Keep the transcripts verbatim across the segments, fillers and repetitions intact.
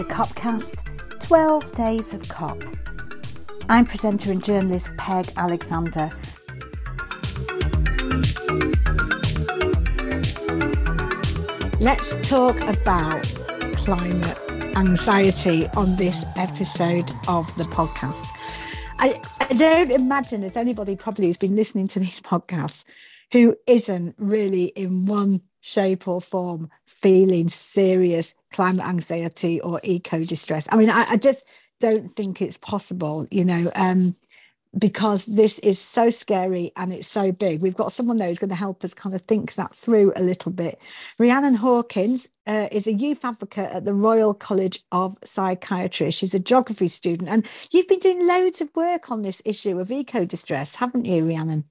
the COPcast, twelve Days of COP. I'm presenter and journalist Peg Alexander. Let's talk about climate anxiety on this episode of the podcast. I, I don't imagine there's anybody probably who's been listening to these podcasts who isn't really in one shape or form feeling serious climate anxiety or eco-distress. I mean, I, I just don't think it's possible, you know, um, because this is so scary and it's so big. We've got someone there who's going to help us kind of think that through a little bit. Rhiannon Hawkins uh, is a youth advocate at the Royal College of Psychiatry. She's a geography student, and you've been doing loads of work on this issue of eco-distress, haven't you, Rhiannon?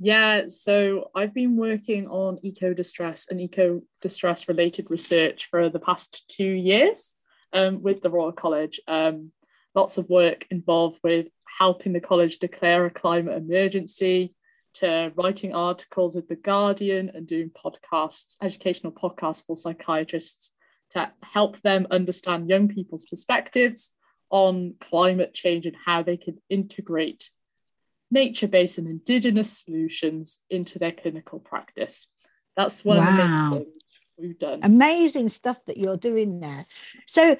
Yeah, so I've been working on eco-distress and eco-distress related research for the past two years um, with the Royal College. Um, lots of work involved with helping the college declare a climate emergency, to writing articles with The Guardian and doing podcasts, educational podcasts for psychiatrists to help them understand young people's perspectives on climate change and how they can integrate nature-based and indigenous solutions into their clinical practice. That's one wow. of the main things we've done. Amazing stuff that you're doing there. So,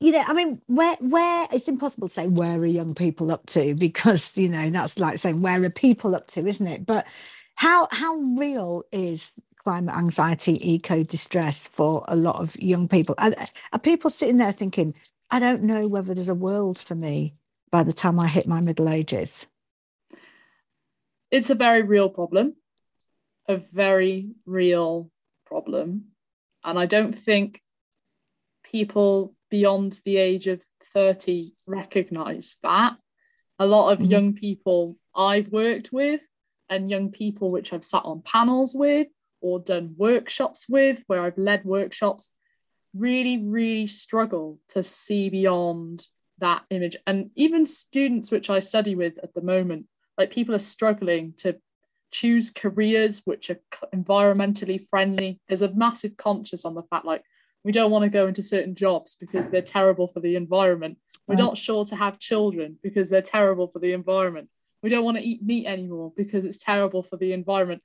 you know, I mean, where, where it's impossible to say where are young people up to, because, you know, that's like saying where are people up to, isn't it? But how how real is climate anxiety, eco-distress for a lot of young people? Are, are people sitting there thinking, I don't know whether there's a world for me by the time I hit my middle ages? It's a very real problem, a very real problem. And I don't think people beyond the age of thirty recognise that. A lot of mm-hmm. young people I've worked with, and young people which I've sat on panels with or done workshops with, where I've led workshops, really, really struggle to see beyond that image. And even students which I study with at the moment, like, people are struggling to choose careers which are environmentally friendly. There's a massive conscience on the fact, like, we don't want to go into certain jobs because they're terrible for the environment. We're not sure to have children because they're terrible for the environment. We don't want to eat meat anymore because it's terrible for the environment.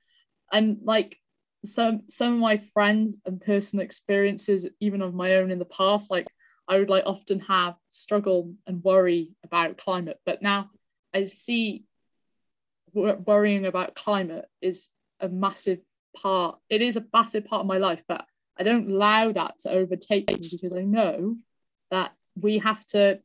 And like some some of my friends and personal experiences, even of my own in the past, like I would like often have struggle and worry about climate. But now I see worrying about climate is a massive part. It is a massive part of my life, but I don't allow that to overtake me, because I know that we have to,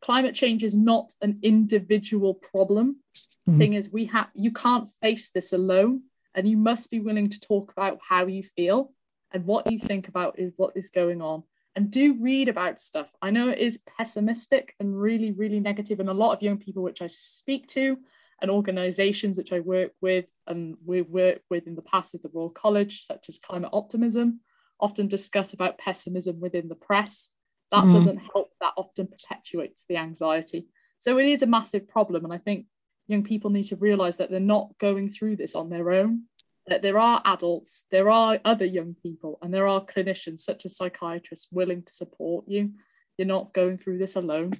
climate change is not an individual problem. Mm-hmm. The thing is, we have, you can't face this alone, and you must be willing to talk about how you feel and what you think about is what is going on, and do read about stuff. I know it is pessimistic and really, really negative, and a lot of young people which I speak to and organisations which I work with and we work with in the past at the Royal College, such as Climate Optimism, often discuss about pessimism within the press. That mm. doesn't help. That often perpetuates the anxiety. So it is a massive problem, and I think young people need to realise that they're not going through this on their own, that there are adults, there are other young people, and there are clinicians such as psychiatrists willing to support you. You're not going through this alone.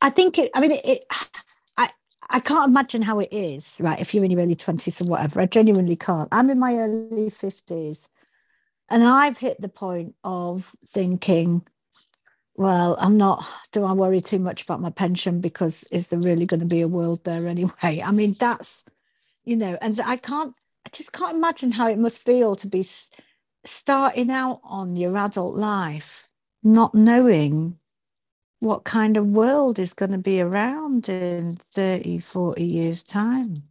I think it, I mean, it, it I, I can't imagine how it is, right, if you're in your early twenties or whatever. I genuinely can't. I'm in my early fifties, and I've hit the point of thinking, well, I'm not, do I worry too much about my pension, because is there really going to be a world there anyway? I mean, that's, you know, and I can't, I just can't imagine how it must feel to be s- starting out on your adult life, not knowing what kind of world is going to be around in thirty, forty years' time.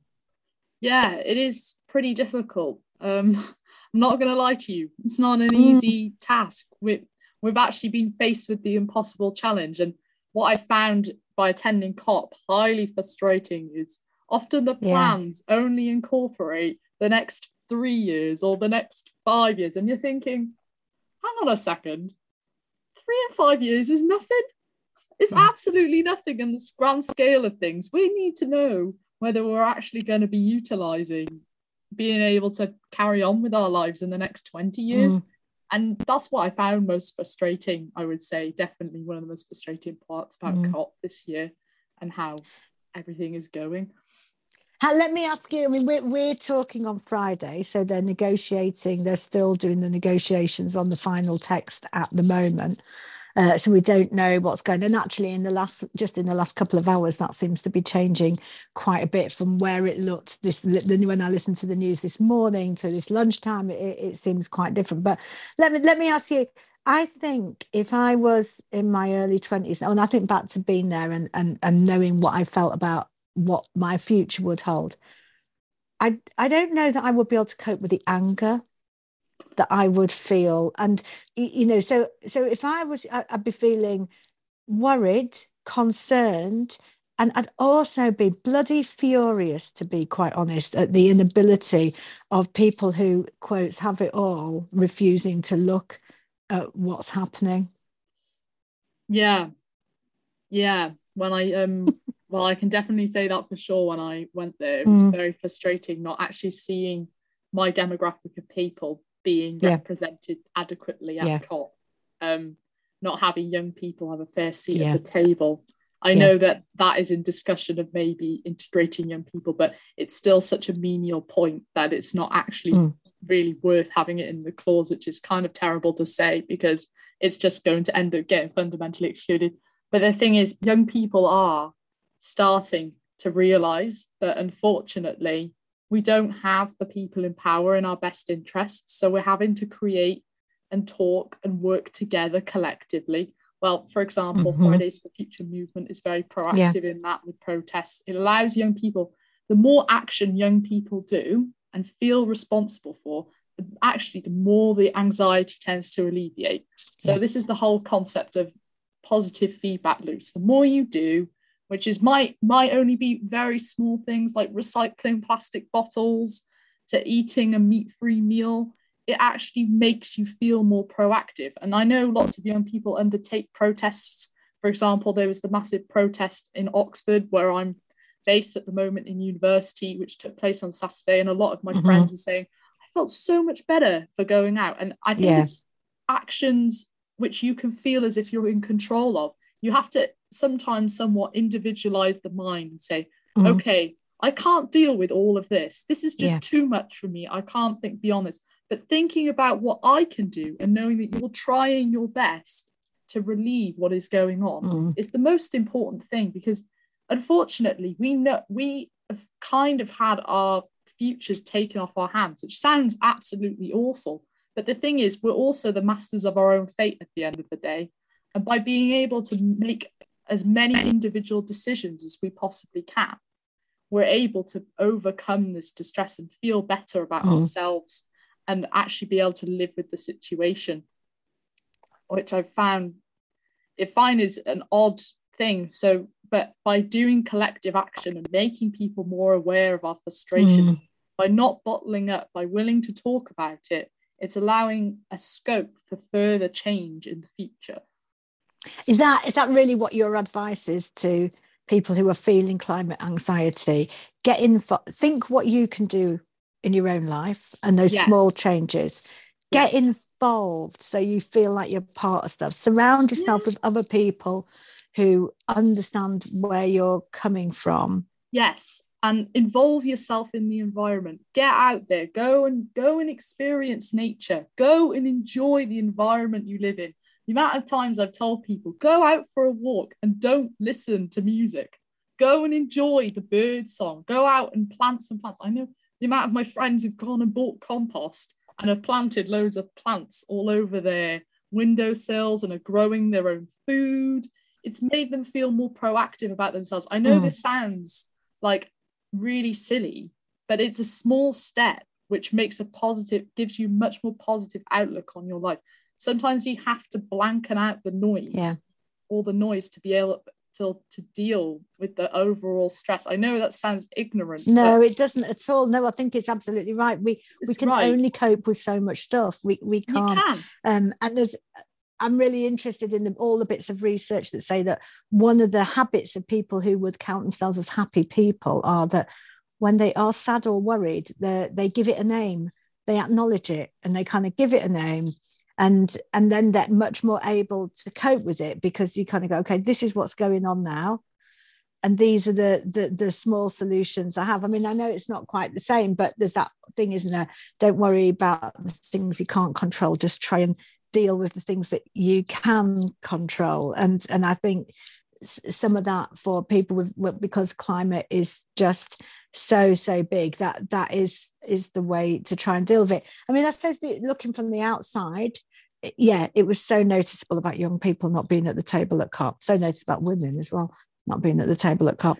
Yeah, it is pretty difficult. Um, I'm not going to lie to you. It's not an easy mm. task. We, we've actually been faced with the impossible challenge. And what I found by attending COP highly frustrating is often the plans yeah. only incorporate the next three years or the next five years. And you're thinking, hang on a second, three and five years is nothing. It's mm. absolutely nothing in this grand scale of things. We need to know whether we're actually going to be utilising, being able to carry on with our lives in the next twenty years. Mm. And that's what I found most frustrating, I would say, definitely one of the most frustrating parts about mm. COP this year and how everything is going. Let me ask you, I mean, we're, we're talking on Friday, so they're negotiating, they're still doing the negotiations on the final text at the moment. Uh, so we don't know what's going on. And actually, in the last, just in the last couple of hours, that seems to be changing quite a bit from where it looked. This, when I listened to the news this morning to this lunchtime, it, it seems quite different. But let me let me ask you. I think if I was in my early twenties, and I think back to being there and and and knowing what I felt about what my future would hold, I I don't know that I would be able to cope with the anger that I would feel. And, you know, so so if I was, I'd be feeling worried, concerned, and I'd also be bloody furious, to be quite honest, at the inability of people who, quotes, have it all, refusing to look at what's happening. Yeah. Yeah. When I, um, well, I can definitely say that for sure. When I went there, it was mm. very frustrating not actually seeing my demographic of people being yeah. represented adequately at yeah. COP, um, not having young people have a fair seat yeah. at the table. I yeah. know that that is in discussion of maybe integrating young people, but it's still such a menial point that it's not actually mm. really worth having it in the clause, which is kind of terrible to say because it's just going to end up getting fundamentally excluded. But the thing is, young people are starting to realise that, unfortunately, we don't have the people in power in our best interests. So we're having to create and talk and work together collectively. Well, for example, mm-hmm. Fridays for Future movement is very proactive yeah. in that with protests. It allows young people, the more action young people do and feel responsible for, actually, the more the anxiety tends to alleviate. So yeah. this is the whole concept of positive feedback loops. The more you do, which is might might only be very small things like recycling plastic bottles to eating a meat-free meal, it actually makes you feel more proactive. And I know lots of young people undertake protests. For example, there was the massive protest in Oxford, where I'm based at the moment in university, which took place on Saturday. And a lot of my mm-hmm. friends are saying, I felt so much better for going out. And I think yeah. it's actions which you can feel as if you're in control of. You have to sometimes somewhat individualize the mind and say, mm. okay, I can't deal with all of this. This is just yeah. too much for me. I can't think beyond this. But thinking about what I can do and knowing that you're trying your best to relieve what is going on mm. is the most important thing, because unfortunately we know we have kind of had our futures taken off our hands, which sounds absolutely awful. But the thing is, we're also the masters of our own fate at the end of the day. And by being able to make as many individual decisions as we possibly can, we're able to overcome this distress and feel better about mm. ourselves and actually be able to live with the situation, which I found, I find is an odd thing. So, but by doing collective action and making people more aware of our frustrations, mm. by not bottling up, by willing to talk about it, it's allowing a scope for further change in the future. Is that is that really what your advice is to people who are feeling climate anxiety? Get in, think what you can do in your own life and those yeah. small changes. Get yes. involved so you feel like you're part of stuff. Surround yourself yeah. with other people who understand where you're coming from. Yes, and involve yourself in the environment. Get out there, go and go and experience nature. Go and enjoy the environment you live in. The amount of times I've told people, go out for a walk and don't listen to music. Go and enjoy the bird song. Go out and plant some plants. I know the amount of my friends have gone and bought compost and have planted loads of plants all over their windowsills and are growing their own food. It's made them feel more proactive about themselves. I know mm. this sounds like really silly, but it's a small step which makes a positive, gives you much more positive outlook on your life. Sometimes you have to blanken out the noise, yeah. all the noise, to be able to, to deal with the overall stress. I know that sounds ignorant. No, it doesn't at all. No, I think it's absolutely right. We we can right. only cope with so much stuff. We we can't. You can. Um, and there's, I'm really interested in the, all the bits of research that say that one of the habits of people who would count themselves as happy people are that when they are sad or worried, they they give it a name, they acknowledge it, and they kind of give it a name. And and then they're much more able to cope with it, because you kind of go, okay, this is what's going on now, and these are the, the the small solutions I have. I mean, I know it's not quite the same, but there's that thing, isn't there? Don't worry about the things you can't control. Just try and deal with the things that you can control. And and I think some of that for people with, because climate is just so so big, that that is is the way to try and deal with it. I mean, I suppose the, looking from the outside, yeah, it was so noticeable about young people not being at the table at COP, so noticeable about women as well not being at the table at COP,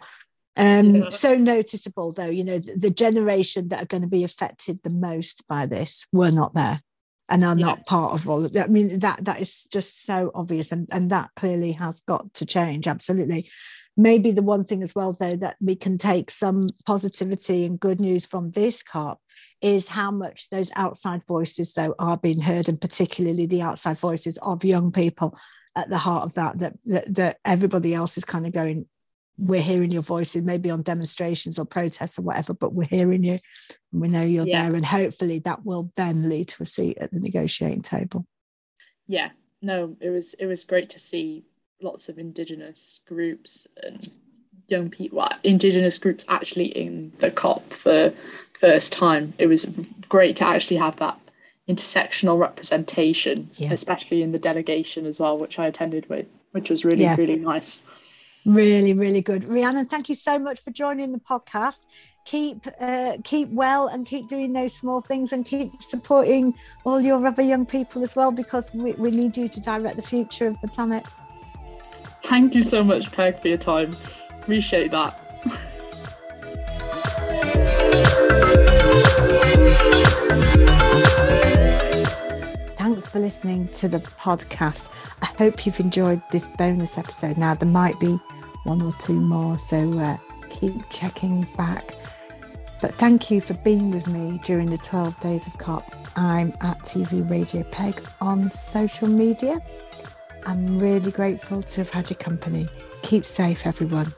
um yeah. So noticeable, though, you know, the, the generation that are going to be affected the most by this were not there and are yeah. not part of all of that. I mean, that that is just so obvious, and, and that clearly has got to change, absolutely. Maybe the one thing as well, though, that we can take some positivity and good news from this COP is how much those outside voices, though, are being heard, and particularly the outside voices of young people at the heart of that, that, that, that everybody else is kind of going, we're hearing your voices, maybe on demonstrations or protests or whatever, but we're hearing you and we know you're yeah. there. And hopefully that will then lead to a seat at the negotiating table. Yeah, no, it was it was great to see lots of Indigenous groups and young people, Indigenous groups actually in the COP for first time. It was great to actually have that intersectional representation, yeah. especially in the delegation as well, which I attended with, which was really, yeah. really nice. Really, really good. Rhiannon, thank you so much for joining the podcast. Keep uh, keep well and keep doing those small things, and keep supporting all your other young people as well, because we, we need you to direct the future of the planet. Thank you so much, Peg, for your time. Appreciate that. Thanks for listening to the podcast. I hope you've enjoyed this bonus episode. Now, there might be one or two more, so uh, keep checking back. But thank you for being with me during the twelve days of COP. I'm at T V Radio Peg on social media. I'm really grateful to have had your company. Keep safe, everyone.